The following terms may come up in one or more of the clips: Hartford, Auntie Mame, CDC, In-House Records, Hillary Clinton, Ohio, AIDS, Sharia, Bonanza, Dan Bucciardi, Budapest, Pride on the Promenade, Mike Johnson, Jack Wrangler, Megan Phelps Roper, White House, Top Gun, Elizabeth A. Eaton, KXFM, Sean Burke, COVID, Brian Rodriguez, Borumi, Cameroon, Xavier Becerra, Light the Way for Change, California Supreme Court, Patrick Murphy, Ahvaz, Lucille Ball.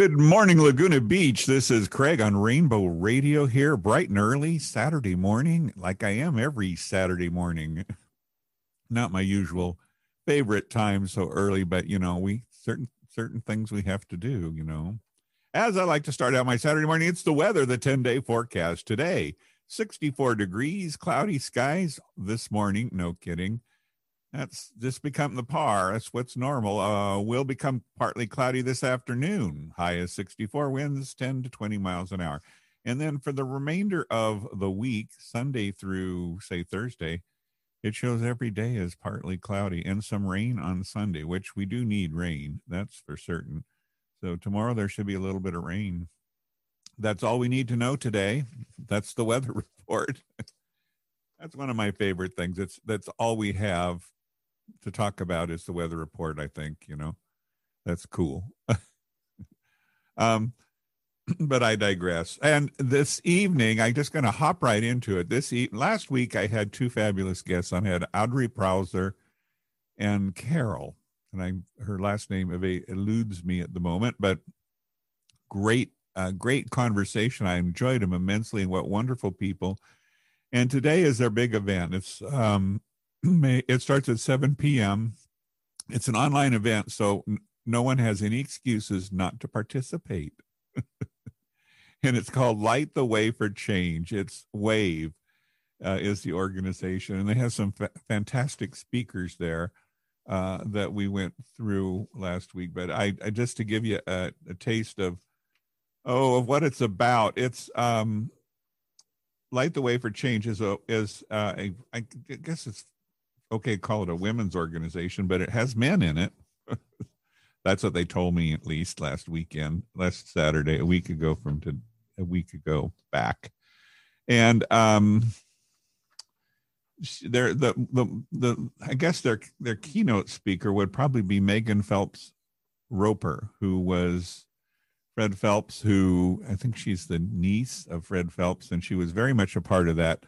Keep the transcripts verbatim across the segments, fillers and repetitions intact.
Good morning, Laguna Beach. This is Craig on Rainbow Radio here, bright and early Saturday morning, like I am every Saturday morning. Not my usual favorite time so early, but, you know, we certain certain things we have to do, you know. As I like to start out my Saturday morning, it's the weather, the ten-day forecast today. sixty-four degrees, cloudy skies this morning. No kidding. That's just become the par. That's what's normal. Uh, will become partly cloudy this afternoon. High is sixty-four, winds ten to twenty miles an hour. And then for the remainder of the week, Sunday through, say, Thursday, it shows every day is partly cloudy and some rain on Sunday, which we do need rain. That's for certain. So tomorrow there should be a little bit of rain. That's all we need to know today. That's the weather report. That's one of my favorite things. It's that's all we have to talk about is the weather report, I think, you know. That's cool. um, but I digress. And this evening, I'm just going to hop right into it. This e- Last week, I had two fabulous guests on. I had Audrey Prowser and Carol. And I, her last name eludes me at the moment, but great, uh, great conversation. I enjoyed them immensely, and what wonderful people. And today is their big event. It's um, May, it starts at seven p.m. It's an online event, so n- no one has any excuses not to participate. And it's called Light the Way for Change. It's WAVE uh, is the organization, and they have some fa- fantastic speakers there uh, that we went through last week. But I, I just to give you a, a taste of oh of what it's about. It's um, Light the Way for Change is a is uh, a I guess it's okay to call it a women's organization, but it has men in it. That's what they told me at least last weekend, last Saturday, a week ago from to a week ago back, and um, their the the the I guess their their keynote speaker would probably be Megan Phelps Roper, who was. Fred Phelps, who I think she's the niece of Fred Phelps, and she was very much a part of that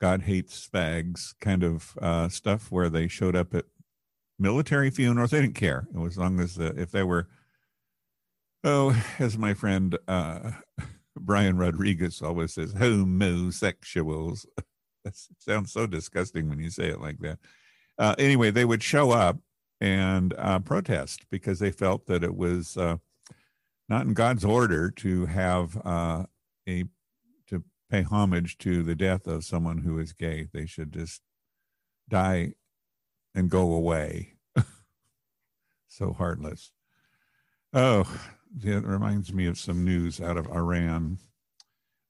God hates fags kind of uh, stuff where they showed up at military funerals. They didn't care. It was as long as the, if they were, oh, as my friend uh, Brian Rodriguez always says, homosexuals. That sounds so disgusting when you say it like that. Uh, anyway, they would show up and uh, protest because they felt that it was... Uh, not in God's order to have uh, a to pay homage to the death of someone who is gay. They should just die and go away. So heartless. Oh, it reminds me of some news out of Iran.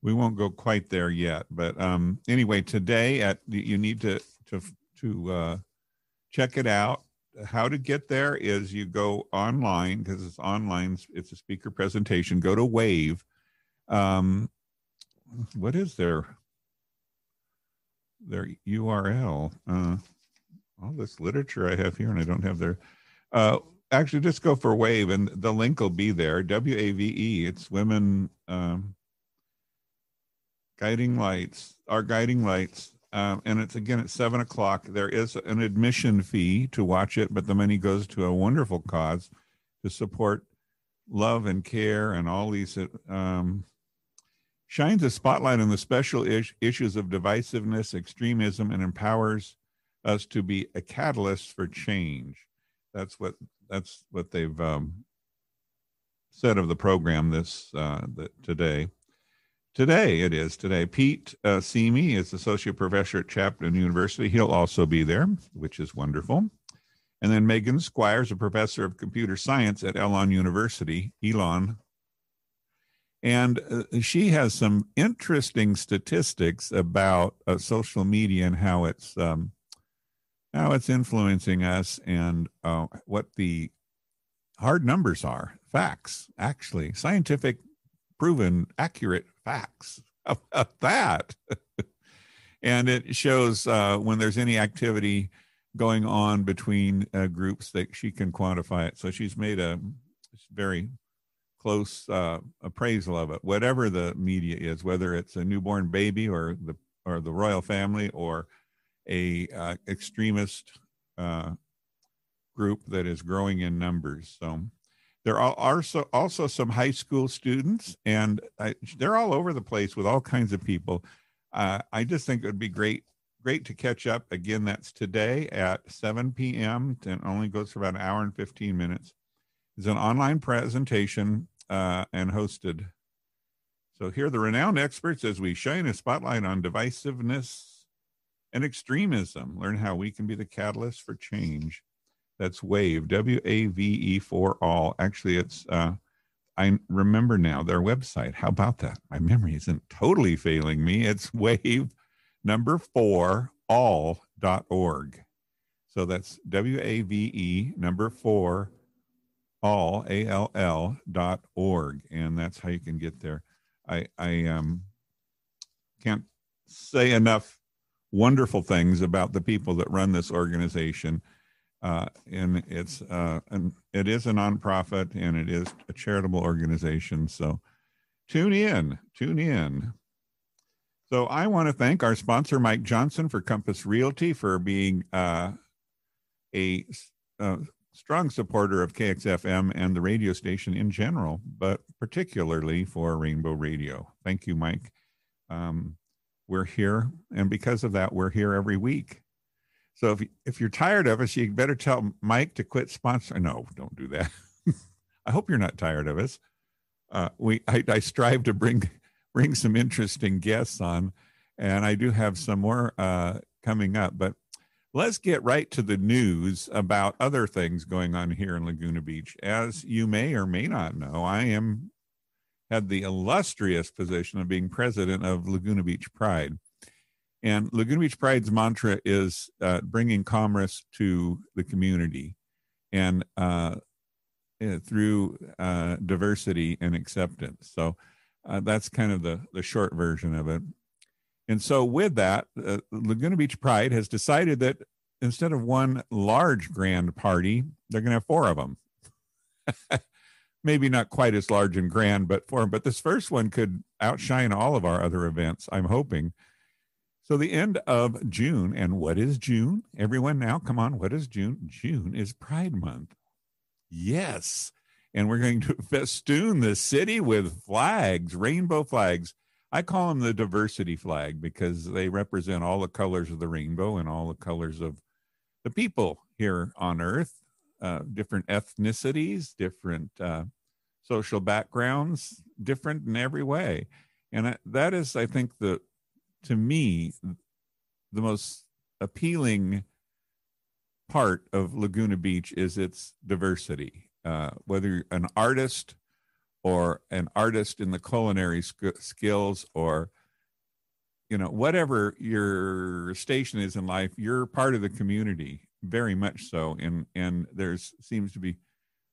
We won't go quite there yet, but um, anyway, today at you need to to to uh, check it out. How to get there is you go online because it's online. It's a speaker presentation. Go to WAVE. Um, what is their their U R L? Uh, all this literature I have here, and I don't have their. Uh, actually, just go for WAVE, and the link will be there. W A V E. It's Women um, Guiding Lights. Our Guiding Lights. Um, and it's again at seven o'clock. There is an admission fee to watch it, but the money goes to a wonderful cause to support love and care and all these. Um, shines a spotlight on the special is- issues of divisiveness, extremism, and empowers us to be a catalyst for change. That's what that's what they've um, said of the program this uh, the, today. Today, it is today. Pete uh, Simi is associate professor at Chapman University. He'll also be there, which is wonderful. And then Megan Squires, a professor of computer science at Elon University, Elon. And uh, she has some interesting statistics about uh, social media and how it's um, how it's influencing us and uh, what the hard numbers are, facts, actually, scientific, proven, accurate facts about that. And it shows uh, when there's any activity going on between uh, groups that she can quantify it. So she's made a very close uh, appraisal of it, whatever the media is, whether it's a newborn baby or the or the royal family or a uh, extremist uh, group that is growing in numbers. So There are also, also some high school students, and I, they're all over the place with all kinds of people. Uh, I just think it would be great, great to catch up. Again, that's today at seven p.m. and only goes for about an hour and fifteen minutes. It's an online presentation uh, and hosted. So here are the renowned experts as we shine a spotlight on divisiveness and extremism. Learn how we can be the catalyst for change. That's WAVE, W A V E for all. Actually, it's, uh, I remember now their website. How about that? My memory isn't totally failing me. It's WAVE number four, all dot org. So that's W A V E number four, all, A L L dot org. And that's how you can get there. I, I um, can't say enough wonderful things about the people that run this organization. Uh, and it's uh, an, it is a nonprofit, and it is a charitable organization. So tune in, tune in. So I want to thank our sponsor, Mike Johnson, for Compass Realty, for being uh, a, a strong supporter of K X F M and the radio station in general, but particularly for Rainbow Radio. Thank you, Mike. Um, we're here, and because of that, we're here every week. So if, if you're tired of us, you better tell Mike to quit sponsoring. No, don't do that. I hope you're not tired of us. Uh, we I, I strive to bring bring some interesting guests on, and I do have some more uh, coming up. But let's get right to the news about other things going on here in Laguna Beach. As you may or may not know, I am had the illustrious position of being president of Laguna Beach Pride. And Laguna Beach Pride's mantra is uh, bringing commerce to the community and uh, through uh, diversity and acceptance. So uh, that's kind of the, the short version of it. And so with that, uh, Laguna Beach Pride has decided that instead of one large grand party, they're going to have four of them. Maybe not quite as large and grand, but four. But this first one could outshine all of our other events, I'm hoping. So the end of June, and what is June? Everyone now, come on, what is June? June is Pride Month. Yes, and we're going to festoon the city with flags, rainbow flags. I call them the diversity flag because they represent all the colors of the rainbow and all the colors of the people here on Earth, uh, different ethnicities, different uh, social backgrounds, different in every way. And I, that is, I think, the to me, the most appealing part of Laguna Beach is its diversity. Uh, whether you're an artist or an artist in the culinary sc- skills or, you know, whatever your station is in life, you're part of the community, very much so. And, and there seems to be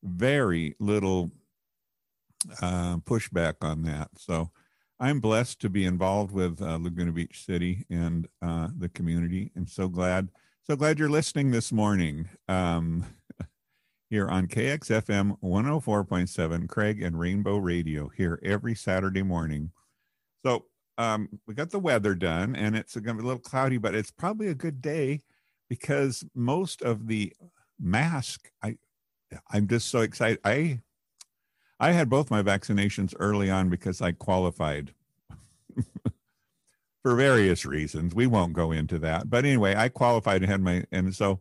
very little uh, pushback on that. So I'm blessed to be involved with uh, Laguna Beach City and uh, the community. I'm so glad, so glad you're listening this morning um, here on K X F M one oh four point seven, Craig and Rainbow Radio, here every Saturday morning. So um, we got the weather done, and it's going to be a little cloudy, but it's probably a good day because most of the mask, I, I'm just so excited. I I had both my vaccinations early on because I qualified for various reasons. We won't go into that. But anyway, I qualified and had my, and so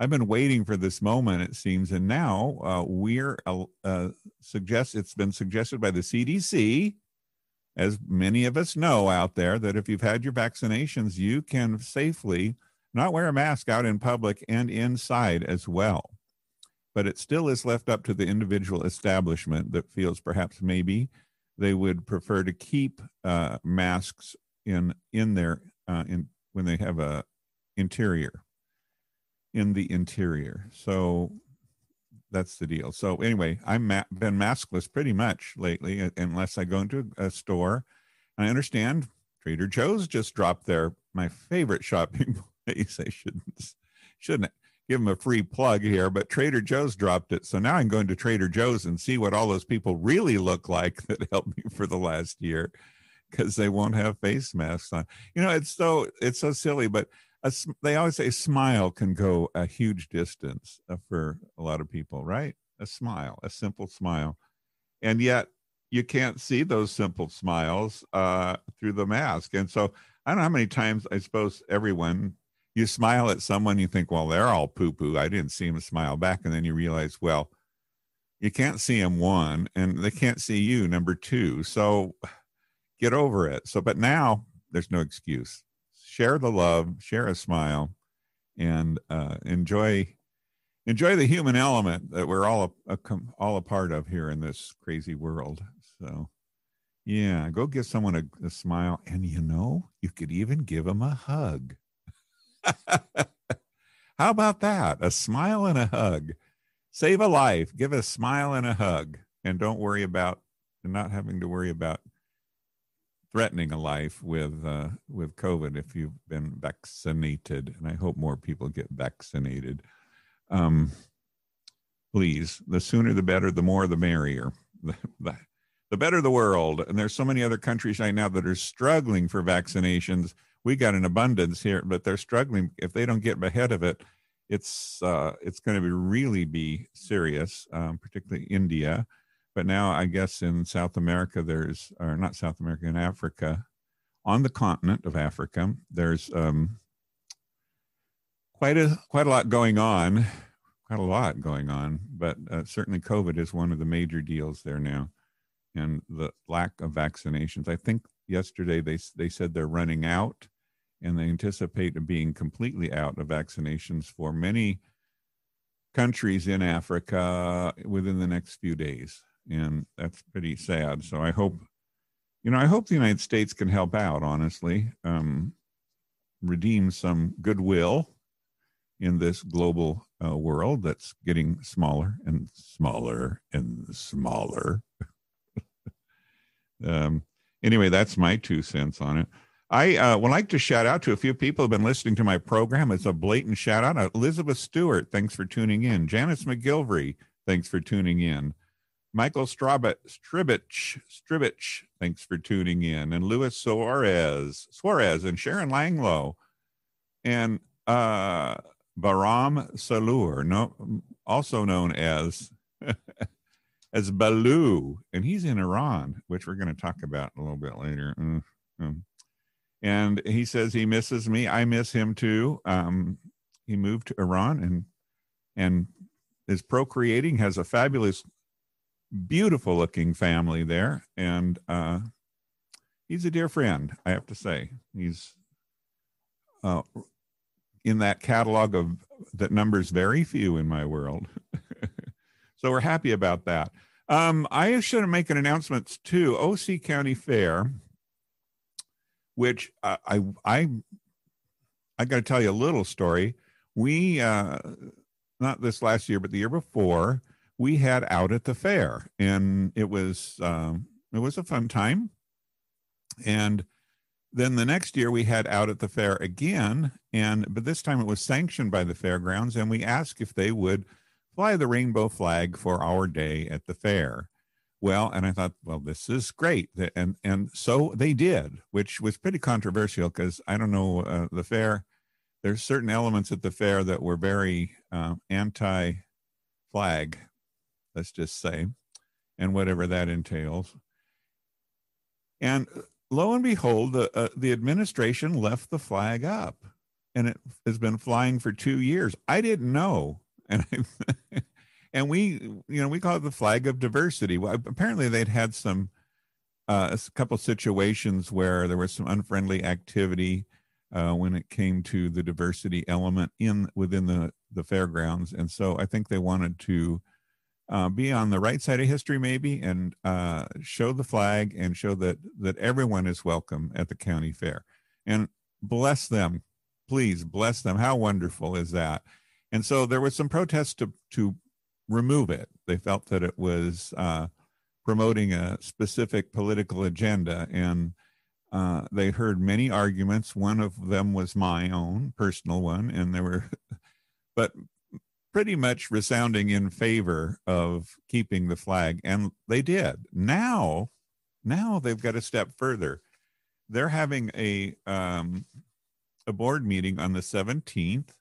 I've been waiting for this moment, it seems. And now uh, we're, uh, suggest, it's been suggested by the C D C, as many of us know out there, that if you've had your vaccinations, you can safely not wear a mask out in public and inside as well. But it still is left up to the individual establishment that feels perhaps maybe they would prefer to keep uh, masks in in their uh, in when they have a interior in the interior. So that's the deal. So anyway, I've ma- been maskless pretty much lately, unless I go into a store. And I understand Trader Joe's just dropped their my favorite shopping place. I shouldn't shouldn't. Give them a free plug here, but Trader Joe's dropped it. So now I'm going to Trader Joe's and see what all those people really look like that helped me for the last year because they won't have face masks on. You know, it's so it's so silly, but a, they always say a smile can go a huge distance for a lot of people, right? a smile, a simple smile. And yet you can't see those simple smiles uh, through the mask. And so I don't know how many times, I suppose everyone, you smile at someone, you think, well, they're all poo-poo. I didn't see them smile back. And then you realize, well, you can't see them, one, and they can't see you, number two. So get over it. So, but now there's no excuse. Share the love, share a smile, and uh, enjoy enjoy the human element that we're all a, a, all a part of here in this crazy world. So, yeah, go give someone a, a smile, and you know, you could even give them a hug. How about that? A smile and a hug. Save a life. Give a smile and a hug, and don't worry about not having to worry about threatening a life with uh, with COVID if you've been vaccinated. And I hope more people get vaccinated. Um, please, the sooner the better, the more the merrier. The, the, the better the world. And there's so many other countries right now that are struggling for vaccinations. We got an abundance here, but they're struggling. If they don't get ahead of it, it's uh, it's going to be really be serious, um, particularly India. But now I guess in South America, there's, or not South America, in Africa, on the continent of Africa, there's um, quite a quite a lot going on, quite a lot going on. But uh, certainly COVID is one of the major deals there now, and the lack of vaccinations. I think yesterday they they said they're running out. And they anticipate being completely out of vaccinations for many countries in Africa within the next few days. And that's pretty sad. So I hope, you know, I hope the United States can help out, honestly, um, redeem some goodwill in this global uh, world that's getting smaller and smaller and smaller. um, anyway, that's my two cents on it. I uh, would like to shout out to a few people who have been listening to my program. It's a blatant shout out. Elizabeth Stewart, thanks for tuning in. Janice McGilvery, thanks for tuning in. Michael Strabit, Stribich, Stribich, thanks for tuning in. And Luis Suarez, Suarez and Sharon Langlow and uh, Bahram Salur, no, also known as, as Baloo. And he's in Iran, which we're going to talk about a little bit later. Mm-hmm. And he says he misses me. I miss him too. Um, he moved to Iran and and is procreating, has a fabulous, beautiful looking family there. And uh, he's a dear friend, I have to say. He's uh, in that catalog of that numbers very few in my world. So we're happy about that. Um, I should make an announcement too. O C County Fair, which I, I, I, I got to tell you a little story. We, uh, not this last year, but the year before, we had Out at the Fair, and it was, um, it was a fun time. And then the next year we had Out at the Fair again, and, but this time it was sanctioned by the fairgrounds, and we asked if they would fly the rainbow flag for our day at the fair. Well, and I thought, well, this is great. And and so they did, which was pretty controversial because I don't know, uh, the fair, there's certain elements at the fair that were very uh, anti-flag, let's just say, and whatever that entails. And lo and behold, the, uh, the administration left the flag up, and it has been flying for two years. I didn't know. And I And we, you know, we call it the flag of diversity. Well, apparently they'd had some, uh, a couple situations where there was some unfriendly activity uh, when it came to the diversity element in within the, the fairgrounds. And so I think they wanted to uh, be on the right side of history maybe and uh, show the flag and show that, that everyone is welcome at the county fair. And bless them, please bless them. How wonderful is that? And so there was some protests to, to remove it. They felt that it was uh, promoting a specific political agenda, and uh, they heard many arguments. One of them was my own personal one, and there were, but pretty much resounding in favor of keeping the flag, and they did. Now, now they've got a step further. They're having a um, a board meeting on the seventeenth.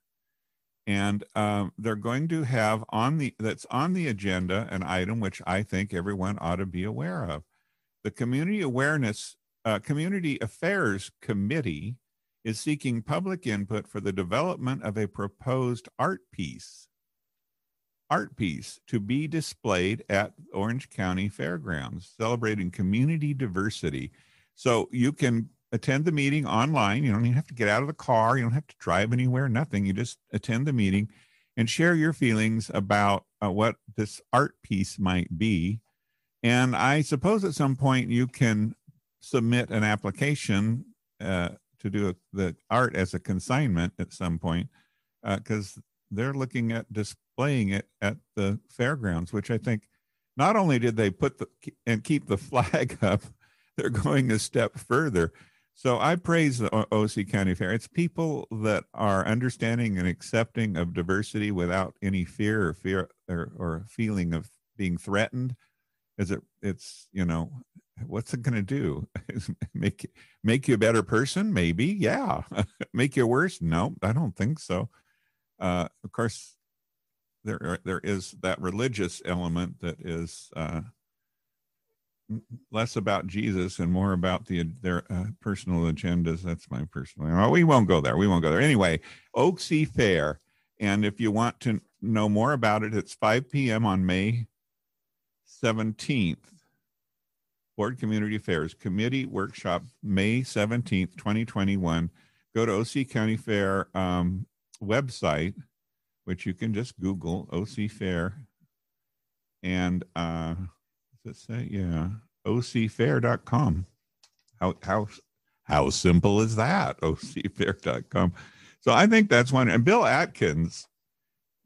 And um, they're going to have on the, that's on the agenda, an item which I think everyone ought to be aware of. The Community Awareness, uh, Community Affairs Committee is seeking public input for the development of a proposed art piece, art piece to be displayed at Orange County Fairgrounds, celebrating community diversity. So you can attend the meeting online. You don't even have to get out of the car. You don't have to drive anywhere, nothing. You just attend the meeting and share your feelings about uh, what this art piece might be. And I suppose at some point you can submit an application uh, to do a, the art as a consignment at some point, because uh, they're looking at displaying it at the fairgrounds, which I think not only did they put the, and keep the flag up, they're going a step further. So I praise the O C County Fair. It's people that are understanding and accepting of diversity without any fear or fear or, or feeling of being threatened. Is it? It's, you know, what's it going to do? make make you a better person? Maybe, yeah. Make you worse? No, I don't think so. Uh, of course, there are, there is that religious element that is. Uh, less about Jesus and more about the their uh, personal agendas. That's my personal. Oh, we won't go there. We won't go there. Anyway, O C Fair. And if you want to know more about it, it's five p.m. on May seventeenth. Board Community Affairs Committee Workshop, May seventeenth, twenty twenty-one. Go to O C County Fair um, website, which you can just Google O C Fair. And... Uh, Let's say, yeah, O C fair dot com. How how how simple is that? O C fair dot com. So I think that's one. And Bill Atkins,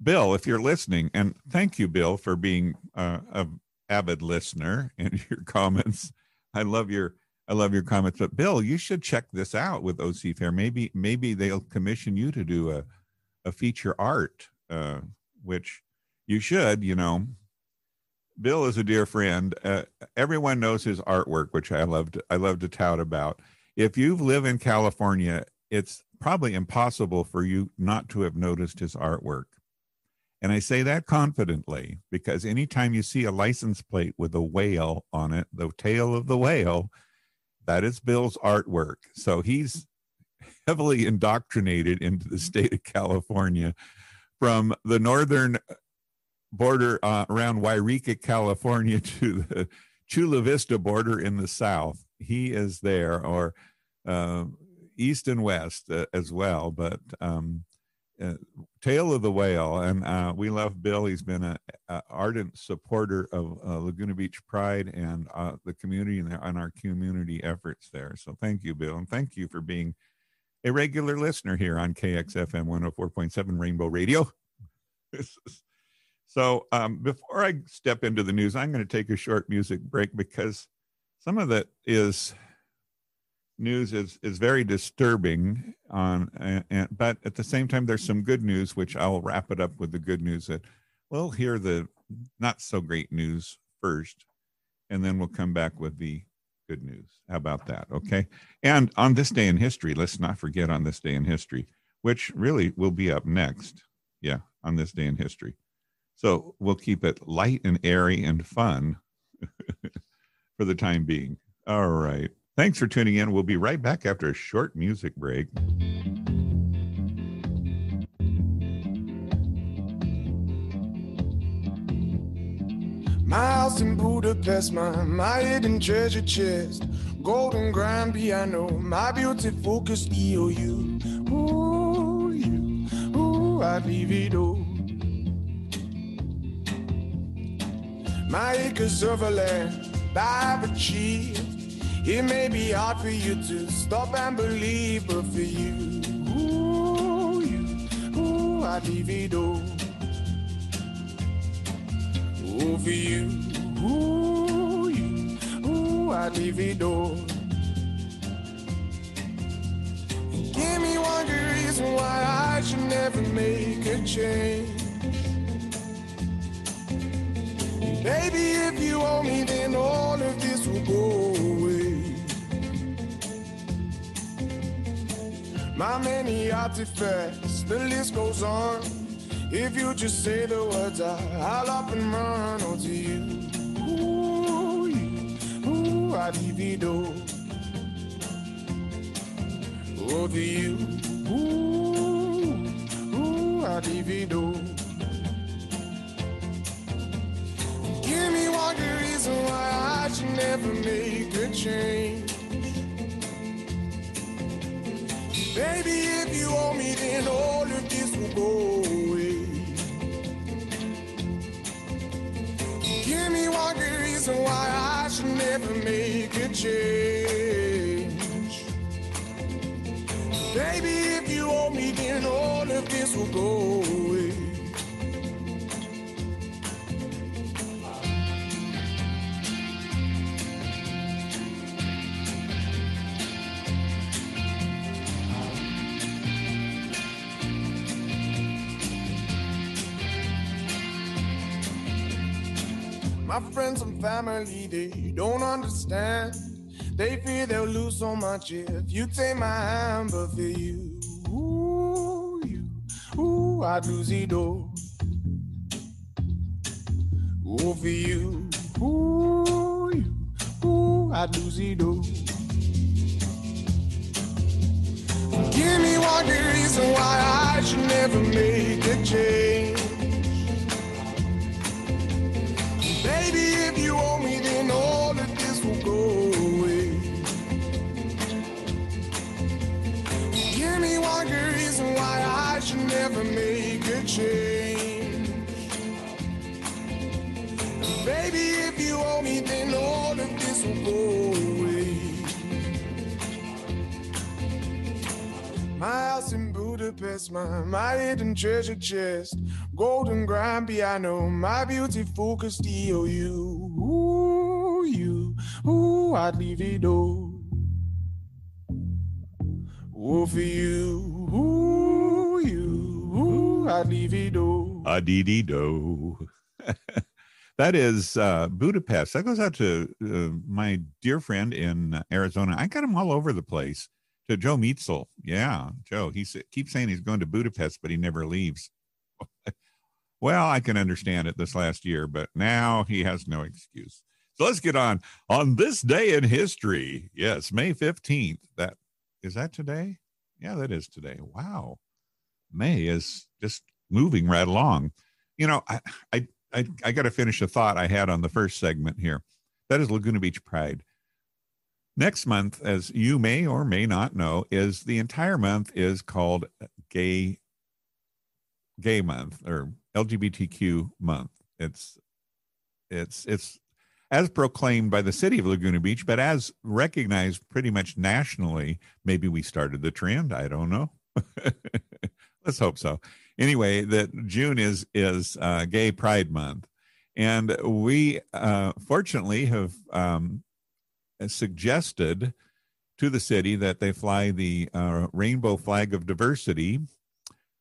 Bill, if you're listening, and thank you, Bill, for being uh, a avid listener and your comments. I love your I love your comments. But Bill, you should check this out with O C Fair. Maybe maybe they'll commission you to do a a feature art, uh, which you should, you know. Bill is a dear friend. Uh, everyone knows his artwork, which I love to, I love to tout about. If you live in California, it's probably impossible for you not to have noticed his artwork. And I say that confidently because anytime you see a license plate with a whale on it, the tail of the whale, that is Bill's artwork. So he's heavily indoctrinated into the state of California from the northern border uh, around Wairika, California, to the Chula Vista border in the south. He is there, or uh, east and west uh, as well, but um, uh, tail of the whale. And uh, we love Bill. He's been an ardent supporter of uh, Laguna Beach Pride and uh, the community and, the, and our community efforts there. So thank you, Bill, and thank you for being a regular listener here on K X F M one oh four point seven Rainbow Radio. So um, before I step into the news, I'm going to take a short music break because some of that is news is, is very disturbing. On, and, and, but at the same time, there's some good news, which I'll wrap it up with the good news that we'll hear the not so great news first, and then we'll come back with the good news. How about that? Okay. And on this day in history, let's not forget on this day in history, which really will be up next. Yeah. On this day in history. So we'll keep it light and airy and fun for the time being. All right. Thanks for tuning in. We'll be right back after a short music break. My house in Budapest, my, my hidden treasure chest, golden grand piano, my beauty focused E O U. Ooh, you, ooh, I'd leave it all. My acres of land I've achieved. It may be hard for you to stop and believe, but for you, ooh, you, ooh, I'd leave it all. Ooh, for you, ooh, you, ooh, I'd leave it all. And give me one good reason why I should never make a change. Baby, if you owe me, then all of this will go away. My many artifacts, the list goes on. If you just say the words out, I'll up and run on to you. Ooh, you, ooh, I divido. Oh, to you, ooh, ooh, I divido. Give me one good reason why I should never make a change. Baby, if you owe me, then all of this will go away. Give me one good reason why I should never make a change. Baby, if you owe me, then all of this will go away. My friends and family, they don't understand. They fear they'll lose so much if you take my hand. But for you, ooh, you, ooh, I'd lose it all. Ooh, for you, ooh, you, ooh, I'd lose it all. Give me one good reason why I should never make a change. Baby, if you owe me, then all of this will go away. Give me one good reason why I should never make a change. Baby, if you owe me, then all of this will go away. My house in Budapest, my, my hidden treasure chest, golden grand piano, my beautiful Castillo, you, ooh, you, ooh, I'd leave it all. Ooh, for you, ooh, you, ooh, I'd leave it all. A-dee-dee-do. That is uh, Budapest. That goes out to uh, my dear friend in Arizona. I got him all over the place. To Joe Meitzel. Yeah, Joe. He keeps saying he's going to Budapest, but he never leaves. Well, I can understand it this last year, but now he has no excuse. So let's get on. On this day in history, yes, May fifteenth. That is that today? Yeah, that is today. Wow. May is just moving right along. You know, I I I, I got to finish a thought I had on the first segment here. That is Laguna Beach Pride. Next month, as you may or may not know, is the entire month is called Gay Gay Month or L G B T Q Month. It's it's it's as proclaimed by the city of Laguna Beach, but as recognized pretty much nationally. Maybe we started the trend. I don't know. Let's hope so. Anyway, that June is is uh, Gay Pride Month, and we uh, fortunately have um, suggested to the city that they fly the uh, rainbow flag of diversity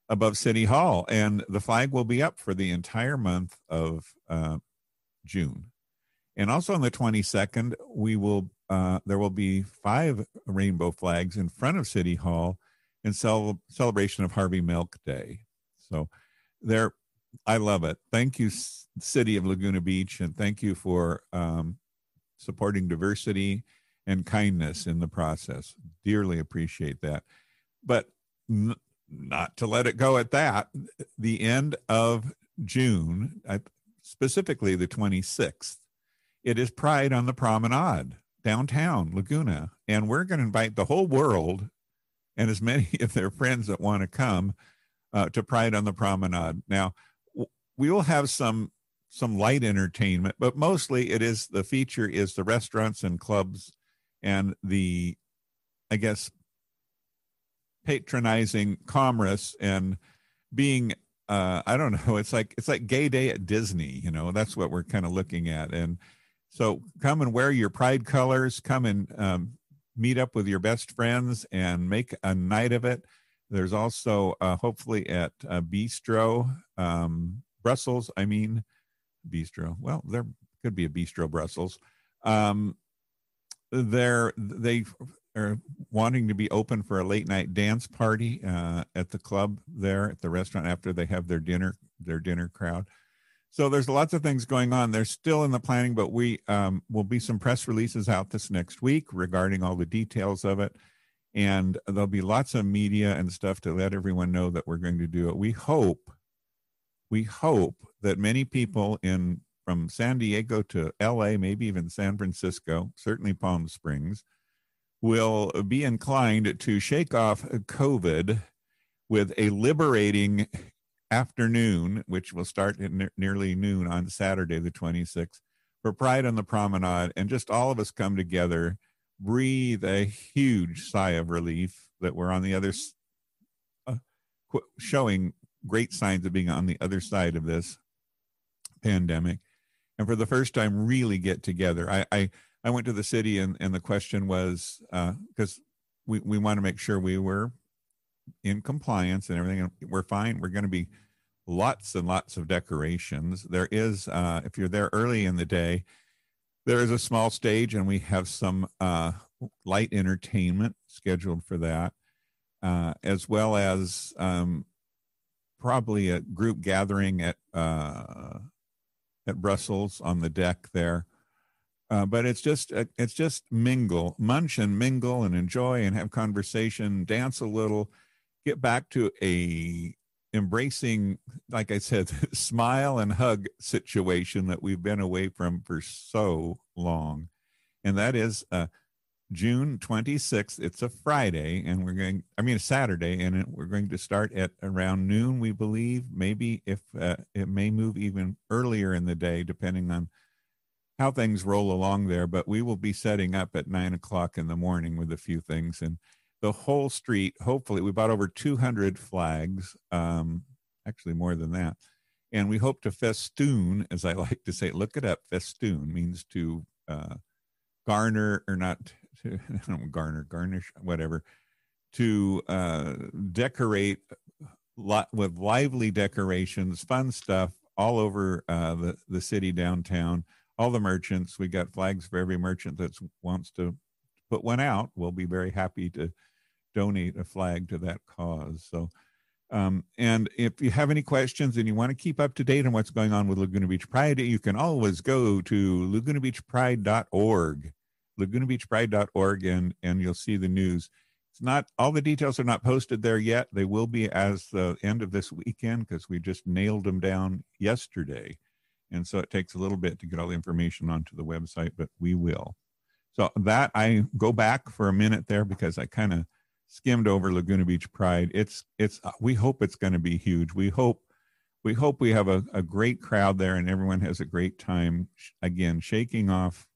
above City Hall, and the flag will be up for the entire month of uh, June. And also on the twenty-second, we will uh, there will be five rainbow flags in front of City Hall in cel- celebration of Harvey Milk Day. So there, I love it. Thank you, City of Laguna Beach, and thank you for um, supporting diversity and kindness in the process. Dearly appreciate that. But n- not to let it go at that, the end of June, specifically the twenty-sixth, it is Pride on the Promenade, downtown Laguna. And we're going to invite the whole world and as many of their friends that want to come uh, to Pride on the Promenade. Now, w- we will have some some light entertainment, but mostly it is the feature is the restaurants and clubs and the, I guess, patronizing commerce and being, uh, I don't know, it's like, it's like Gay Day at Disney, you know, that's what we're kind of looking at. And so come and wear your pride colors, come and um, meet up with your best friends and make a night of it. There's also uh, hopefully at uh, Bistro um, Brussels, I mean, Bistro. Well, there could be a Bistro Brussels. Um, there, they are wanting to be open for a late night dance party uh, at the club there at the restaurant after they have their dinner, their dinner crowd. So there's lots of things going on. They're still in the planning, but we um, will be some press releases out this next week regarding all the details of it. And there'll be lots of media and stuff to let everyone know that we're going to do it. We hope, we hope that many people in from San Diego to L A, maybe even San Francisco, certainly Palm Springs, will be inclined to shake off COVID with a liberating afternoon, which will start at ne- nearly noon on Saturday, the twenty-sixth, for Pride on the Promenade, and just all of us come together, breathe a huge sigh of relief that we're on the other, uh, qu- showing great signs of being on the other side of this pandemic, and for the first time, really get together. I I, I went to the city, and, and the question was, because uh, we, we want to make sure we were in compliance and everything, and we're fine. We're going to be lots and lots of decorations. There is, uh, if you're there early in the day, there is a small stage, and we have some uh, light entertainment scheduled for that, uh, as well as um, probably a group gathering at uh, at Brussels on the deck there. Uh, but it's just uh, it's just mingle, munch and mingle and enjoy and have conversation, dance a little. Get back to a embracing, like I said, smile and hug situation that we've been away from for so long. And that is uh, June twenty-sixth. It's a Friday, and we're going, I mean, a Saturday, and we're going to start at around noon, we believe. Maybe if uh, it may move even earlier in the day, depending on how things roll along there. But we will be setting up at nine o'clock in the morning with a few things, and the whole street, hopefully, we bought over two hundred flags, um, actually more than that. And we hope to festoon, as I like to say, look it up, festoon means to uh, garner or not, to, I don't know, garner, garnish, whatever, to uh, decorate lot with lively decorations, fun stuff all over uh, the, the city downtown, all the merchants. We got flags for every merchant that wants to put one out. We'll be very happy to donate a flag to that cause. So, um, and if you have any questions and you want to keep up to date on what's going on with Laguna Beach Pride, you can always go to laguna beach pride dot org, laguna beach pride dot org, and, and you'll see the news. It's not, all the details are not posted there yet. They will be as the end of this weekend, because we just nailed them down yesterday. And so it takes a little bit to get all the information onto the website, but we will. So that, I go back for a minute there because I kind of skimmed over Laguna Beach Pride. It's, it's, we hope it's going to be huge. We hope, we hope we have a, a great crowd there and everyone has a great time. Again, shaking off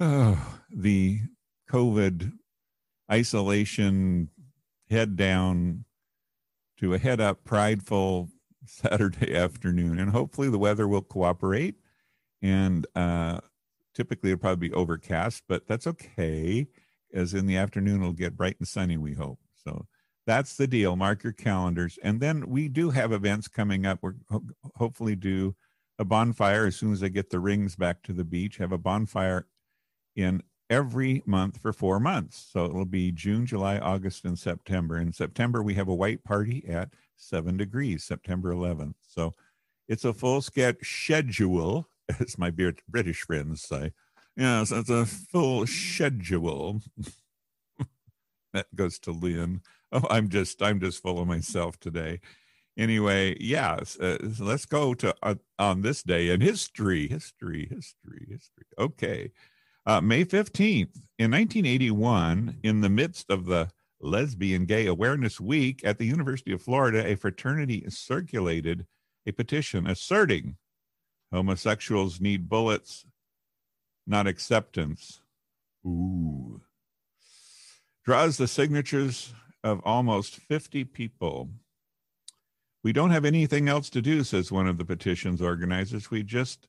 oh, the COVID isolation, head down to a head up, prideful Saturday afternoon. And hopefully the weather will cooperate, and, uh, typically it'll probably be overcast, but that's okay, as in the afternoon it'll get bright and sunny, we hope. So that's the deal. Mark your calendars. And then we do have events coming up. We're ho- hopefully do a bonfire as soon as they get the rings back to the beach, have a bonfire in every month for four months. So it'll be June, July, August, and September. In September, we have a white party at seven degrees, September eleventh. So it's a full ske- schedule. As my British friends say, yes, that's a full schedule. That goes to Lynn. Oh, I'm just, I'm just full of myself today. Anyway, yes, uh, so let's go to uh, on this day in history, history, history, history. Okay, uh, May fifteenth in nineteen eighty-one, in the midst of the Lesbian Gay Awareness Week at the University of Florida, a fraternity circulated a petition asserting homosexuals need bullets, not acceptance. Ooh. Draws the signatures of almost fifty people. We don't have anything else to do, says one of the petition's organizers. We just,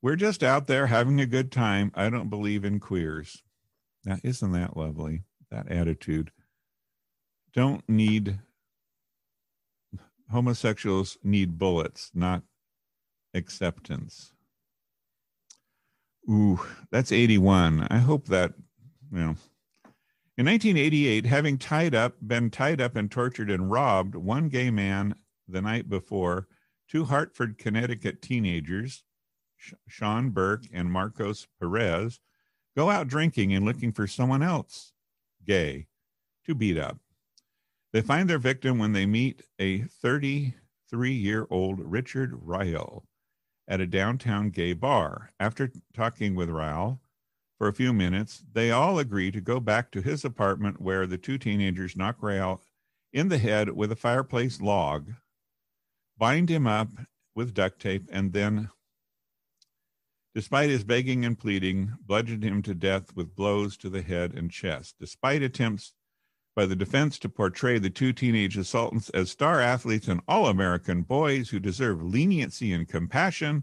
we're just out there having a good time. I don't believe in queers. Now, isn't that lovely? That attitude. Don't need, homosexuals need bullets, not acceptance. Ooh, that's eighty-one. I hope that, you know, In nineteen eighty-eight, having tied up, been tied up and tortured and robbed one gay man the night before, two Hartford, Connecticut teenagers, Sean Burke and Marcos Perez, go out drinking and looking for someone else gay to beat up. They find their victim when they meet a thirty-three-year-old Richard Ryle at a downtown gay bar. After talking with Ryle for a few minutes, they all agree to go back to his apartment, where the two teenagers knock Ryle in the head with a fireplace log, bind him up with duct tape, and then, despite his begging and pleading, bludgeoned him to death with blows to the head and chest. Despite attempts by the defense to portray the two teenage assailants as star athletes and all-American boys who deserve leniency and compassion,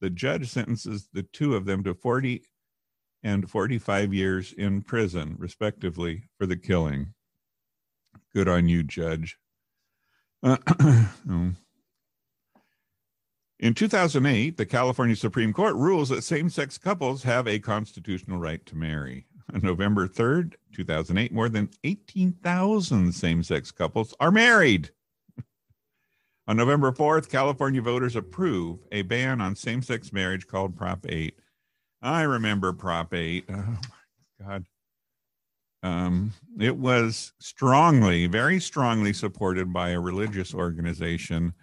the judge sentences the two of them to forty and forty-five years in prison, respectively, for the killing. Good on you, Judge. Uh, In two thousand eight, the California Supreme Court rules that same-sex couples have a constitutional right to marry. On November third, two thousand eight, more than eighteen thousand same-sex couples are married. On November fourth, California voters approve a ban on same-sex marriage called Prop eight. I remember Prop eight. Oh, my God. Um, it was strongly, very strongly supported by a religious organization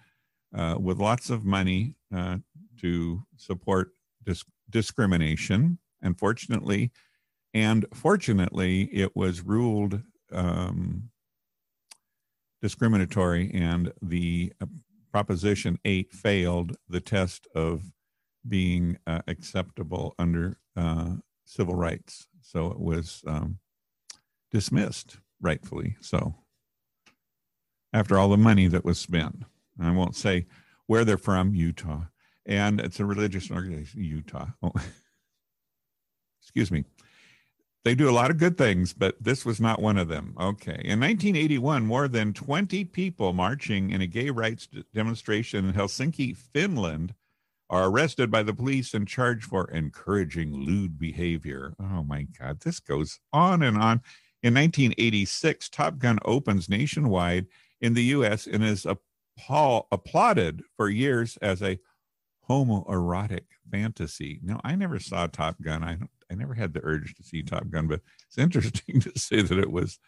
Uh, with lots of money uh, to support dis- discrimination, unfortunately. And fortunately, it was ruled um, discriminatory, and the uh, Proposition eight failed the test of being uh, acceptable under uh, civil rights. So it was um, dismissed, rightfully so, after all the money that was spent. I won't say where they're from, Utah. And it's a religious organization, Utah. Oh. Excuse me. They do a lot of good things, but this was not one of them. Okay. In nineteen eighty-one, more than twenty people marching in a gay rights demonstration in Helsinki, Finland, are arrested by the police and charged for encouraging lewd behavior. Oh, my God. This goes on and on. In nineteen eighty-six, Top Gun opens nationwide in the U S and is a Paul applauded for years as a homoerotic fantasy. Now, I never saw Top Gun. I don't, I never had the urge to see Top Gun, but it's interesting to say that it was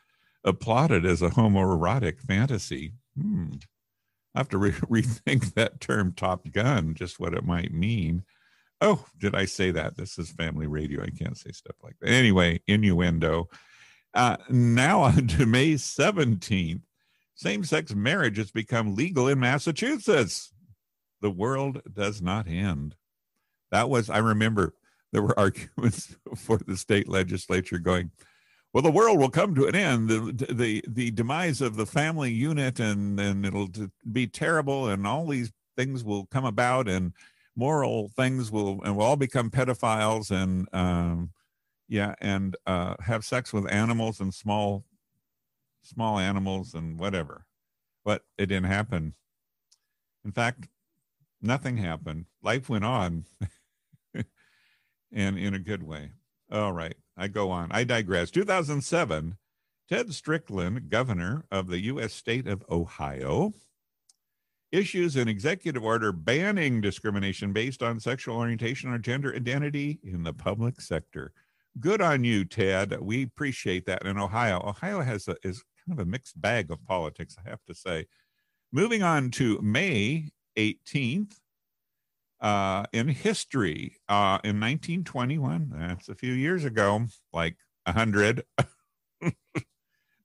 applauded as a homoerotic fantasy. Hmm. I have to re- rethink that term, Top Gun, just what it might mean. Oh, did I say that? This is family radio. I can't say stuff like that. Anyway, innuendo. Uh, now on to May seventeenth. Same-sex marriage has become legal in Massachusetts. The world does not end. That was, I remember there were arguments before the state legislature going, well, the world will come to an end. The the, the demise of the family unit, and, and it'll be terrible, and all these things will come about, and moral things will, and we'll all become pedophiles, and um, yeah, and uh, have sex with animals and small small animals and whatever. But it didn't happen. In fact, nothing happened. Life went on and in a good way. All right, I go on. I digress. two thousand seven, Ted Strickland, governor of the U S state of Ohio, issues an executive order banning discrimination based on sexual orientation or gender identity in the public sector. Good on you, Ted. We appreciate that in Ohio. Ohio has a, is kind of a mixed bag of politics, I have to say. Moving on to May eighteenth, uh, in history, uh, in nineteen twenty-one, that's a few years ago, like a hundred.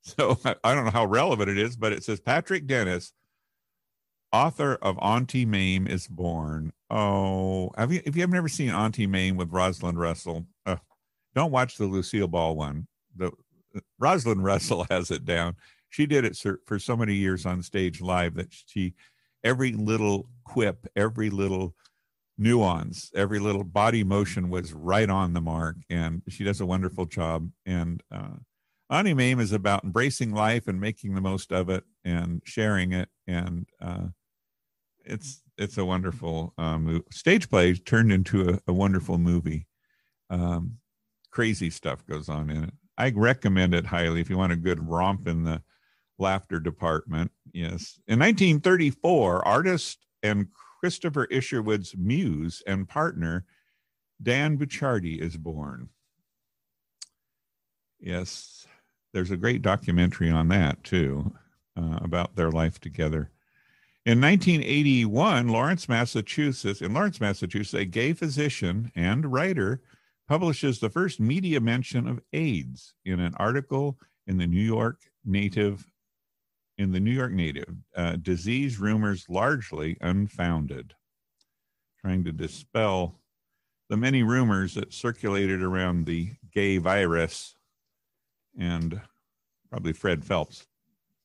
So I, I don't know how relevant it is, but it says Patrick Dennis, author of Auntie Mame, is born. Oh, have you, if you have never seen Auntie Mame with Rosalind Russell, uh, don't watch the Lucille Ball one. The Rosalind Russell has it down. She did it for so many years on stage live that she, every little quip, every little nuance, every little body motion was right on the mark. And she does a wonderful job. And uh, Auntie Mame is about embracing life and making the most of it and sharing it. And uh, it's it's a wonderful um, stage play turned into a, a wonderful movie. Um, Crazy stuff goes on in it. I recommend it highly if you want a good romp in the laughter department. Yes. In nineteen thirty-four, artist and Christopher Isherwood's muse and partner, Dan Bucciardi, is born. Yes, there's a great documentary on that, too, uh, about their life together. In nineteen eighty-one, Lawrence, Massachusetts, in Lawrence, Massachusetts, a gay physician and writer publishes the first media mention of AIDS in an article in the New York Native, in the New York Native, uh, disease rumors largely unfounded, trying to dispel the many rumors that circulated around the gay virus. And probably Fred Phelps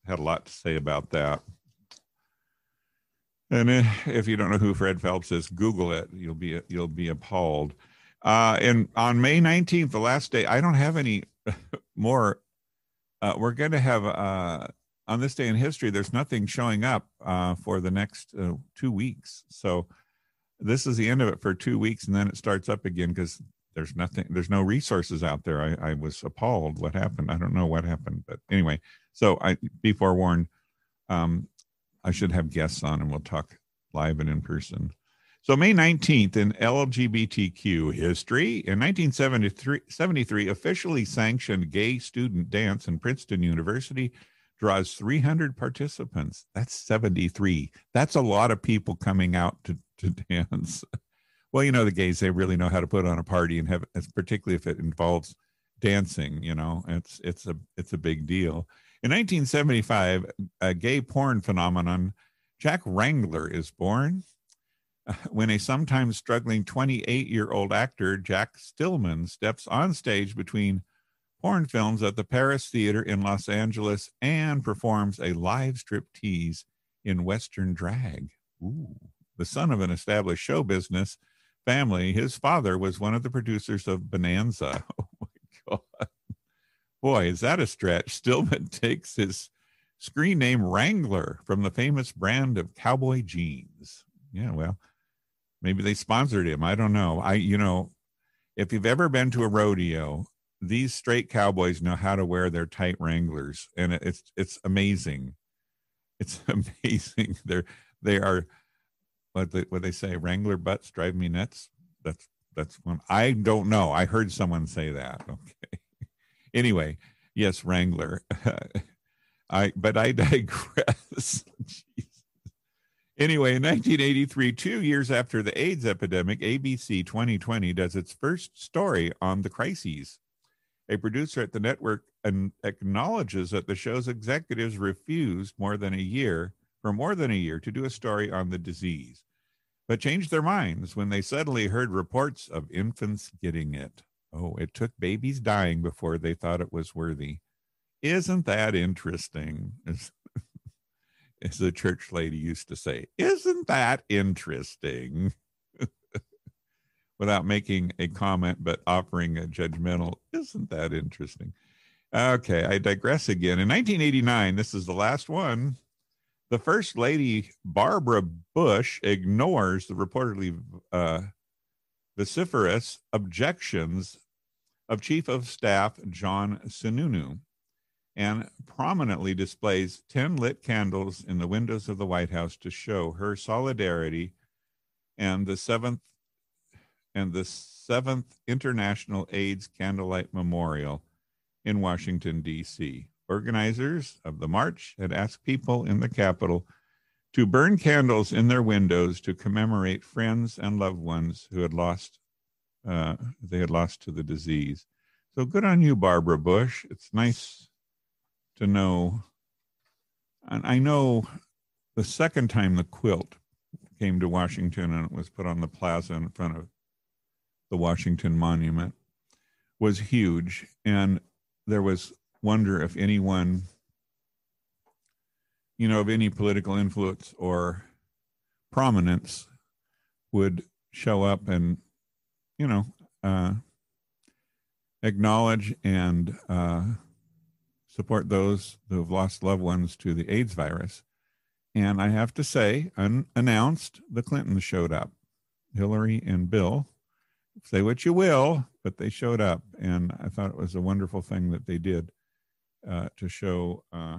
had a lot to say about that. And if you don't know who Fred Phelps is, Google it. You'll be you'll be appalled. Uh, and on May nineteenth, the last day, I don't have any more. Uh, we're going to have uh, on this day in history. There's nothing showing up uh, for the next uh, two weeks. So this is the end of it for two weeks, and then it starts up again because there's nothing. There's no resources out there. I, I was appalled. What happened? I don't know what happened, but anyway. So I be forewarned. Um, I should have guests on and we'll talk live and in person. So May nineteenth in L G B T Q history, in nineteen seventy-three officially sanctioned gay student dance in Princeton University draws three hundred participants. That's seventy-three. That's a lot of people coming out to, to dance. Well, you know, the gays, they really know how to put on a party and have, particularly if it involves dancing, you know, it's, it's a, it's a big deal. In nineteen seventy-five, a gay porn phenomenon, Jack Wrangler, is born when a sometimes struggling twenty-eight-year-old actor, Jack Stillman, steps on stage between porn films at the Paris Theater in Los Angeles and performs a live striptease in Western drag. Ooh. The son of an established show business family, his father was one of the producers of Bonanza. Oh, my God. Boy, is that a stretch. Stillman takes his screen name Wrangler from the famous brand of cowboy jeans. Yeah, well, maybe they sponsored him. I don't know. I, you know, if you've ever been to a rodeo, these straight cowboys know how to wear their tight Wranglers. And it's, it's amazing. It's amazing. They're, they are, what they, what they say, Wrangler butts drive me nuts. That's, that's one. I don't know. I heard someone say that. Okay. Anyway, yes, Wrangler. I but I digress. Anyway, in nineteen eighty-three, two years after the AIDS epidemic, A B C twenty twenty does its first story on the crises. A producer at the network an- acknowledges that the show's executives refused more than a year, for more than a year, to do a story on the disease, but changed their minds when they suddenly heard reports of infants getting it. Oh, it took babies dying before they thought it was worthy. Isn't that interesting? As, as the church lady used to say, isn't that interesting? Without making a comment, but offering a judgmental, isn't that interesting? Okay, I digress again. In nineteen eighty-nine, this is the last one. The First Lady, Barbara Bush, ignores the reportedly uh, vociferous objections of Chief of Staff John Sununu and prominently displays ten lit candles in the windows of the White House to show her solidarity and the seventh and the seventh International AIDS Candlelight Memorial in Washington, D C Organizers of the march had asked people in the Capitol to burn candles in their windows to commemorate friends and loved ones who had lost, uh, they had lost to the disease. So good on you, Barbara Bush. It's nice to know. And I know the second time the quilt came to Washington and it was put on the plaza in front of the Washington Monument was huge. And there was wonder if anyone, you know, of any political influence or prominence would show up and, you know, uh, acknowledge and uh, support those who have lost loved ones to the AIDS virus. And I have to say, unannounced, the Clintons showed up, Hillary and Bill, say what you will, but they showed up. And I thought it was a wonderful thing that they did uh, to show uh,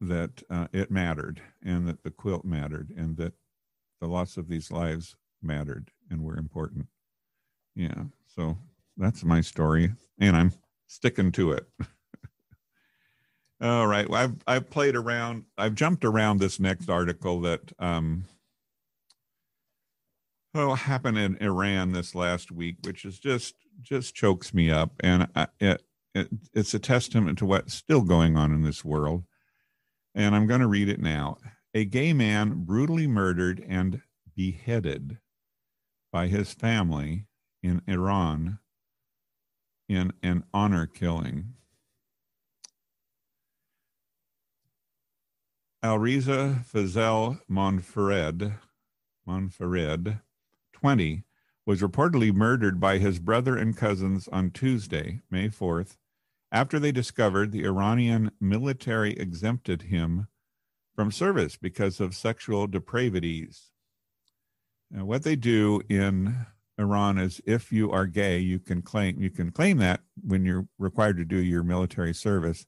that uh, it mattered, and that the quilt mattered, and that the loss of these lives mattered and were important. Yeah, so that's my story, and I'm sticking to it. All right, well, I've, I've played around, I've jumped around this next article that um, oh, happened in Iran this last week, which is just, just chokes me up. And I, it, it it's a testament to what's still going on in this world. And I'm going to read it now. A gay man brutally murdered and beheaded by his family in Iran in an honor killing. Alireza Fazeli Monfared, Monfared, twenty, was reportedly murdered by his brother and cousins on Tuesday, May fourth, after they discovered the Iranian military exempted him from service because of sexual depravities. Now, what they do in Iran is, if you are gay, you can claim you can claim that when you're required to do your military service,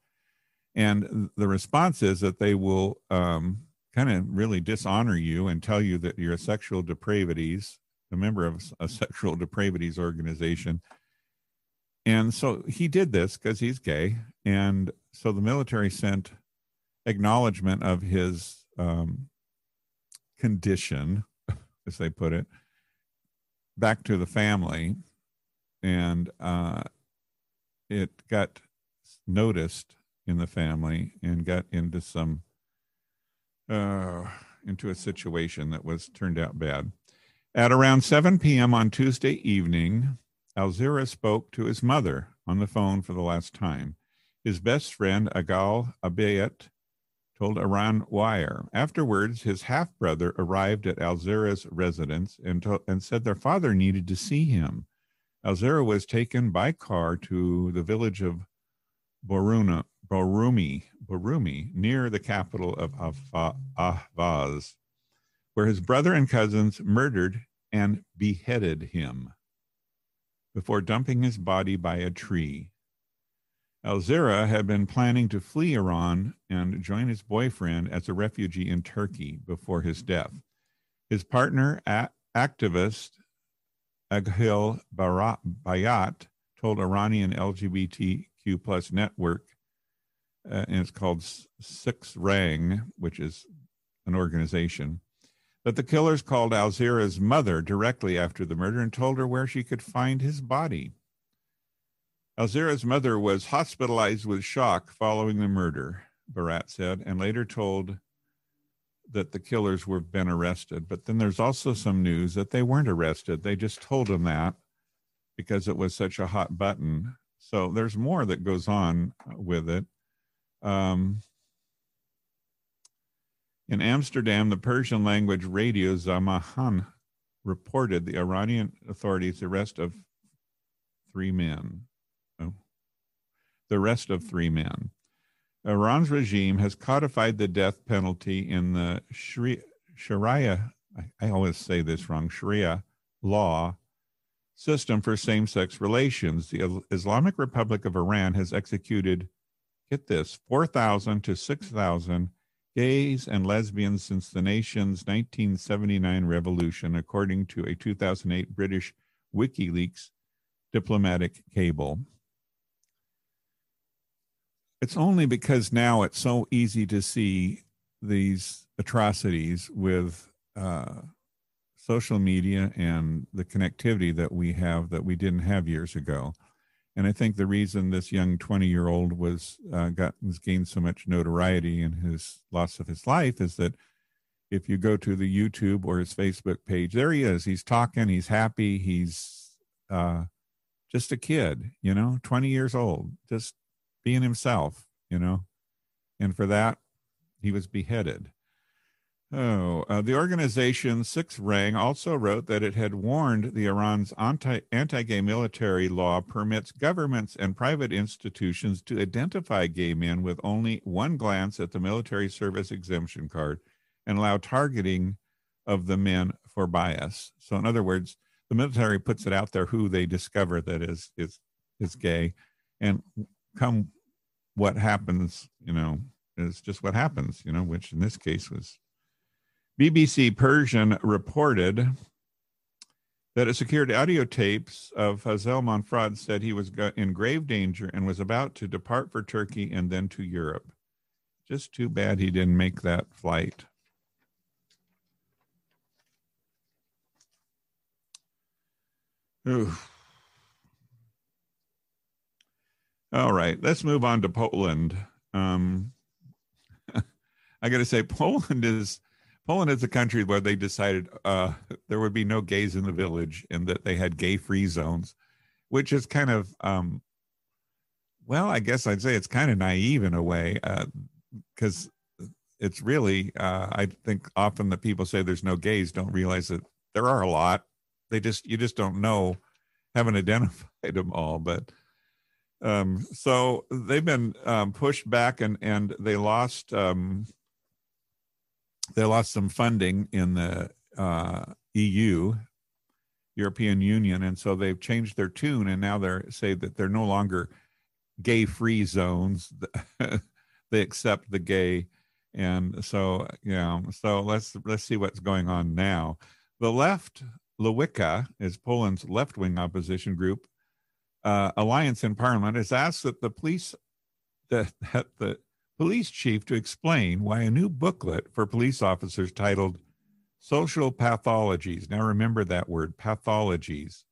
and the response is that they will um, kind of really dishonor you and tell you that you're a sexual depravities. A member of a sexual depravities organization. And so he did this because he's gay. And so the military sent acknowledgement of his um, condition, as they put it, back to the family. And uh, it got noticed in the family and got into some, uh, into a situation that was turned out bad. At around seven p.m. on Tuesday evening, Alireza spoke to his mother on the phone for the last time. His best friend, Agal Abeyat, told Iran Wire. Afterwards, his half-brother arrived at Alirez's residence and, to- and said their father needed to see him. Alireza was taken by car to the village of Boruna, Borumi, Borumi, near the capital of Ahva- Ahvaz. Where his brother and cousins murdered and beheaded him before dumping his body by a tree. Alireza had been planning to flee Iran and join his boyfriend as a refugee in Turkey before his death. His partner, a- activist Aghil Barat- Bayat, told Iranian L G B T Q plus network, uh, and it's called Six Rang, which is an organization, that the killers called Alirez's mother directly after the murder and told her where she could find his body. Alirez's mother was hospitalized with shock following the murder, Barat said, and later told that the killers were been arrested. But then there's also some news that they weren't arrested. They just told him that because it was such a hot button. So there's more that goes on with it. Um, In Amsterdam, the Persian-language radio Zamahan reported the Iranian authorities the arrest of three men. Oh, the arrest of three men. Iran's regime has codified the death penalty in the Shri- Sharia, I, I always say this wrong, Sharia law system for same-sex relations. The Islamic Republic of Iran has executed, get this, four thousand to six thousand gays and lesbians since the nation's nineteen seventy-nine revolution, according to a two thousand eight British WikiLeaks diplomatic cable. It's only because now it's so easy to see these atrocities with uh, social media and the connectivity that we have that we didn't have years ago. And I think the reason this young twenty-year-old was uh, got was gained so much notoriety in his loss of his life is that if you go to the YouTube or his Facebook page, there he is. He's talking. He's happy. He's uh, just a kid, you know, twenty years old, just being himself, you know. And for that, he was beheaded. Oh, uh, the organization Six Rang also wrote that it had warned the Iran's anti, anti-gay military law permits governments and private institutions to identify gay men with only one glance at the military service exemption card and allow targeting of the men for bias. So in other words, the military puts it out there who they discover that is is is gay, and come what happens, you know, is just what happens, you know, which in this case was B B C Persian reported that it secured audio tapes of Fazeli Monfared said he was in grave danger and was about to depart for Turkey and then to Europe. Just too bad he didn't make that flight. Oof. All right, let's move on to Poland. Um, I got to say, Poland is Poland is a country where they decided uh, there would be no gays in the village, and that they had gay-free zones, which is kind of, um, well, I guess I'd say it's kind of naive in a way, because uh, it's really, uh, I think often the people say there's no gays don't realize that there are a lot. They just, you just don't know, haven't identified them all, but um, so they've been um, pushed back, and, and they lost, um, they lost some funding in the uh, E U, European Union, and so they've changed their tune, and now they say that they're no longer gay-free zones. They accept the gay, and so, you know, so let's let's see what's going on now. The left, Lewica, is Poland's left-wing opposition group, uh, Alliance in Parliament, has asked that the police, that, that the police chief to explain why a new booklet for police officers titled Social Pathologies, now remember that word, pathologies,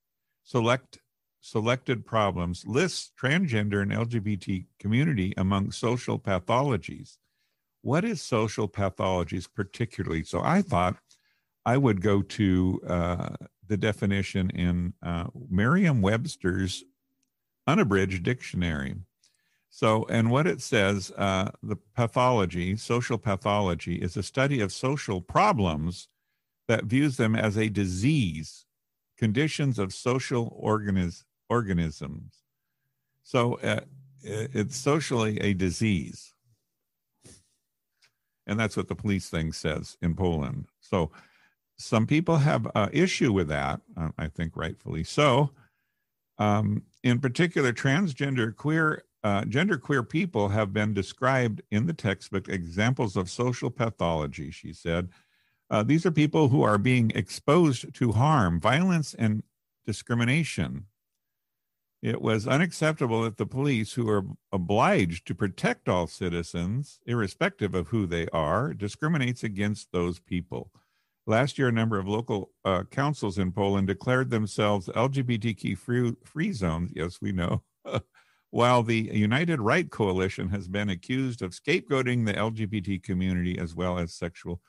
select selected problems, lists transgender and L G B T community among social pathologies. What is social pathologies particularly? So I thought I would go to uh, the definition in uh, Merriam-Webster's unabridged dictionary. So, and what it says, uh, the pathology, social pathology, is a study of social problems that views them as a disease, conditions of social organis- organisms. So uh, it's socially a disease. And that's what the police thing says in Poland. So some people have an uh, issue with that, uh, I think rightfully so. Um, in particular, transgender, queer, Uh, genderqueer people have been described in the textbook examples of social pathology, she said. Uh, these are people who are being exposed to harm, violence, and discrimination. It was unacceptable that the police, who are obliged to protect all citizens, irrespective of who they are, discriminates against those people. Last year, a number of local uh, councils in Poland declared themselves L G B T Q free, free zones. Yes, we know. While the United Right Coalition has been accused of scapegoating the L G B T community, as well as sexual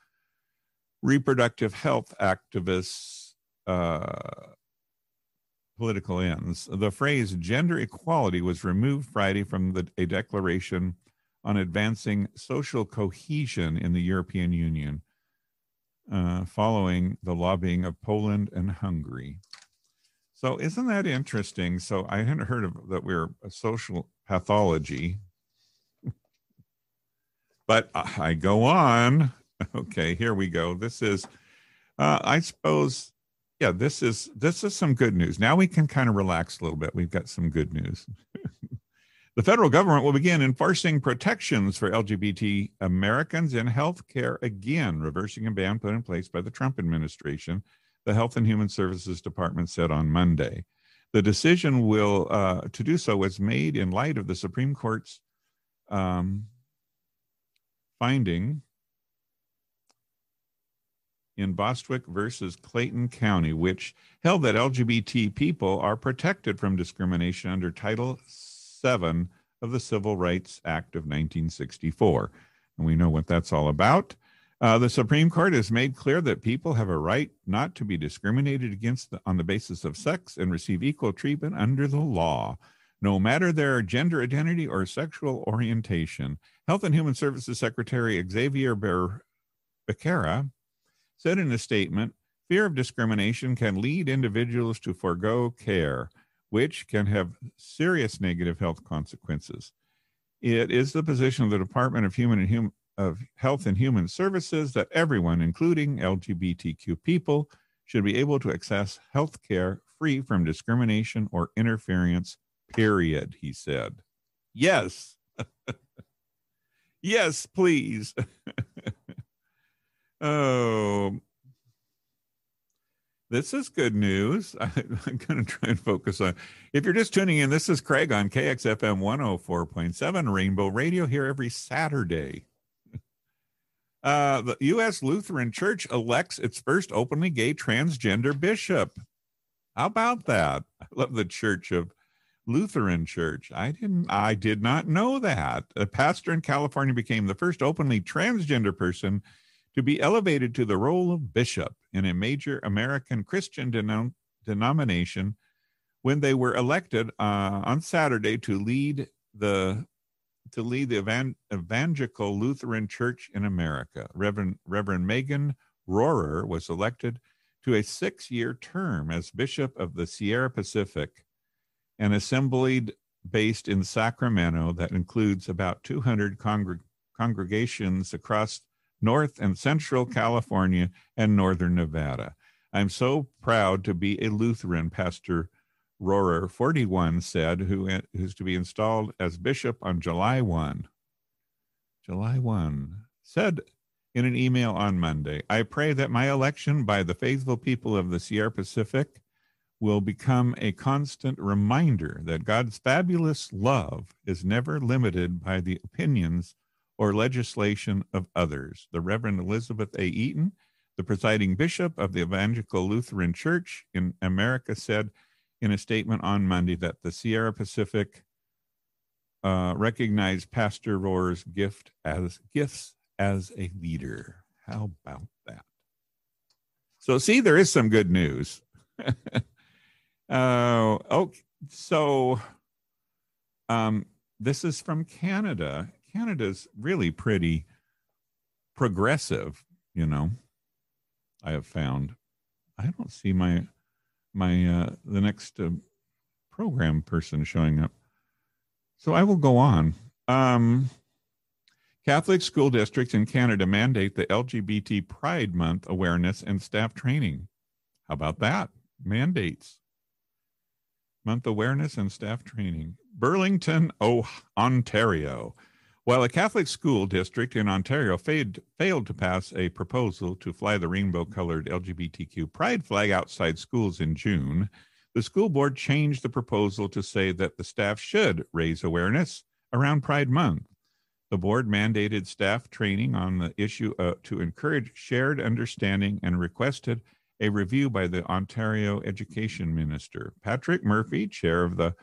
reproductive health activists' uh, political ends. The phrase gender equality was removed Friday from the, a declaration on advancing social cohesion in the European Union, uh, following the lobbying of Poland and Hungary. So isn't that interesting? So I hadn't heard of that we're a social pathology, but I go on. Okay, here we go. This is, uh, I suppose, yeah, this is, this is some good news. Now we can kind of relax a little bit. We've got some good news. The federal government will begin enforcing protections for L G B T Americans in healthcare again, reversing a ban put in place by the Trump administration, the Health and Human Services Department said on Monday. The decision will uh, to do so was made in light of the Supreme Court's um, finding in Bostwick versus Clayton County, which held that L G B T people are protected from discrimination under Title seven of the Civil Rights Act of nineteen sixty-four. And we know what that's all about. Uh, the Supreme Court has made clear that people have a right not to be discriminated against the, on the basis of sex and receive equal treatment under the law, no matter their gender identity or sexual orientation. Health and Human Services Secretary Xavier Becerra said in a statement, fear of discrimination can lead individuals to forego care, which can have serious negative health consequences. It is the position of the Department of Human and Human of Health and Human Services that everyone, including L G B T Q people, should be able to access health care free from discrimination or interference, period, he said. Yes. Yes, please. Oh, this is good news. I, I'm going to try and focus on. If you're just tuning in, this is Craig on K X F M one oh four point seven Rainbow Radio, here every Saturday. Uh, the U S Lutheran Church elects its first openly gay transgender bishop. How about that? I love the Church of Lutheran Church. I didn't, I did not know that. A pastor in California became the first openly transgender person to be elevated to the role of bishop in a major American Christian denom- denomination when they were elected uh, on Saturday to lead the to lead the evan- Evangelical Lutheran Church in America. Reverend, Reverend Megan Roper was elected to a six-year term as bishop of the Sierra Pacific, an assembly based in Sacramento that includes about two hundred congreg- congregations across North and Central California and Northern Nevada. I'm so proud to be a Lutheran, Pastor Rohrer, forty-one, said, who is to be installed as bishop on July first. July first, said in an email on Monday, I pray that my election by the faithful people of the Sierra Pacific will become a constant reminder that God's fabulous love is never limited by the opinions or legislation of others. The Reverend Elizabeth A. Eaton, the presiding bishop of the Evangelical Lutheran Church in America, said in a statement on Monday that the Sierra Pacific uh, recognized Pastor Rohrer's gift as gifts as a leader. How about that? So see, there is some good news. uh, okay, so um, this is from Canada. Canada's really pretty progressive, you know, I have found. I don't see my, my, uh, the next uh, program person showing up. So I will go on. Um, Catholic school districts in Canada mandate the L G B T Pride Month awareness and staff training. How about that? Mandates. Month awareness and staff training. Burlington, Ontario. While a Catholic school district in Ontario failed, failed to pass a proposal to fly the rainbow-colored L G B T Q pride flag outside schools in June, the school board changed the proposal to say that the staff should raise awareness around Pride Month. The board mandated staff training on the issue uh, to encourage shared understanding and requested a review by the Ontario Education Minister. Patrick Murphy, chair of the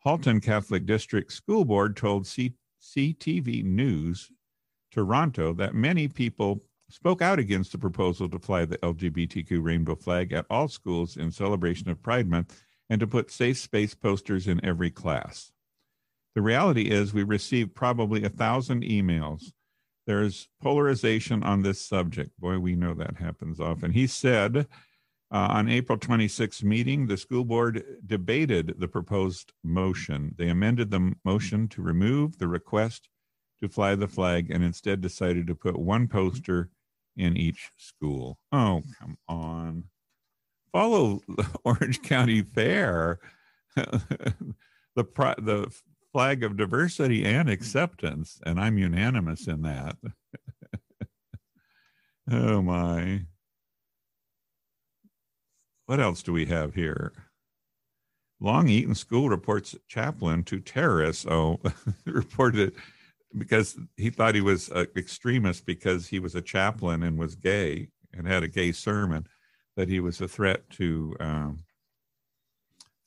Halton Catholic District School Board, told C T V News Toronto that many people spoke out against the proposal to fly the L G B T Q rainbow flag at all schools in celebration of Pride Month and to put safe space posters in every class. The reality is we received probably a thousand emails. There's polarization on this subject. Boy, we know that happens often. He said uh, on April twenty-sixth meeting, the school board debated the proposed motion. They amended the motion to remove the request to fly the flag and instead decided to put one poster in each school. Oh, come on. Follow the Orange County Fair, the pro- the flag of diversity and acceptance, and I'm unanimous in that. Oh my. What else do we have here? Long Eaton School reports chaplain to terrorists. Oh, reported it because he thought he was an extremist because he was a chaplain and was gay and had a gay sermon, that he was a threat to um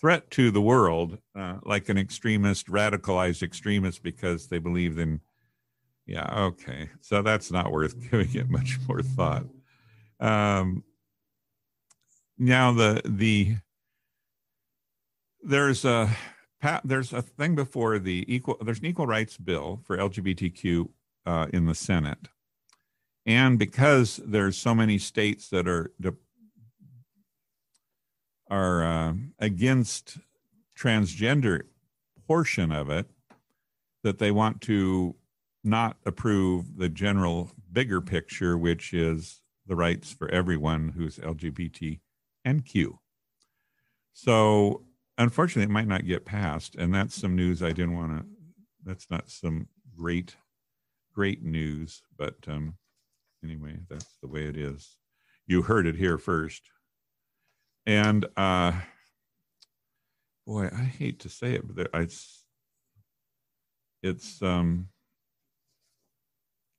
threat to the world, uh, like an extremist, radicalized extremist, because they believed in, yeah, okay. So that's not worth giving it much more thought. Um, now the, the, there's a, there's a thing before the equal, there's an equal rights bill for L G B T Q uh, in the Senate. And because there's so many states that are de- are uh, against transgender portion of it, that they want to not approve the general bigger picture, which is the rights for everyone who's L G B T Q and Q. So unfortunately, it might not get passed. And that's some news I didn't want to, that's not some great, great news. But um, anyway, that's the way it is. You heard it here first. And uh, boy, I hate to say it, but it's, it's um,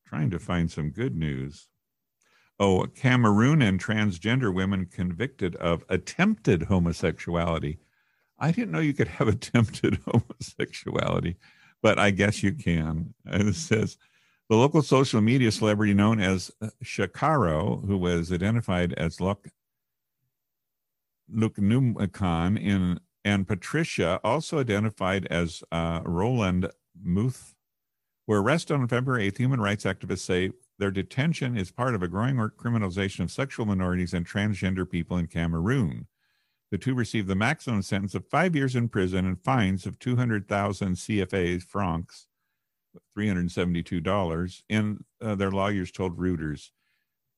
trying to find some good news. Oh, Cameroon and transgender women convicted of attempted homosexuality. I didn't know you could have attempted homosexuality, but I guess you can. And it says, the local social media celebrity known as Shakaro, who was identified as Luk Numukan in and Patricia, also identified as uh, Roland Muth, were arrested on February eighth. Human rights activists say their detention is part of a growing criminalization of sexual minorities and transgender people in Cameroon. The two received the maximum sentence of five years in prison and fines of two hundred thousand C F A francs, three hundred seventy-two dollars, and uh, their lawyers told Reuters.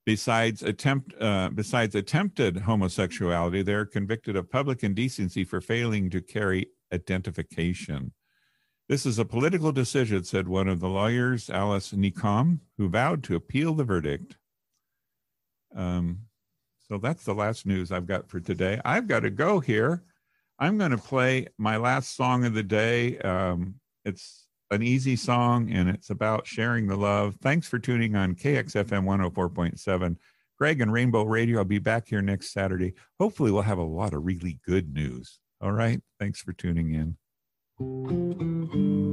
Besides attempt, uh, besides attempted homosexuality, they are convicted of public indecency for failing to carry identification. This is a political decision, said one of the lawyers, Alice Nikom, who vowed to appeal the verdict. Um, so that's the last news I've got for today. I've got to go here. I'm going to play my last song of the day. Um, it's an easy song, and it's about sharing the love. Thanks for tuning on K X F M one oh four point seven. Greg and Rainbow Radio, I'll be back here next Saturday. Hopefully we'll have a lot of really good news. All right, thanks for tuning in. Thank you.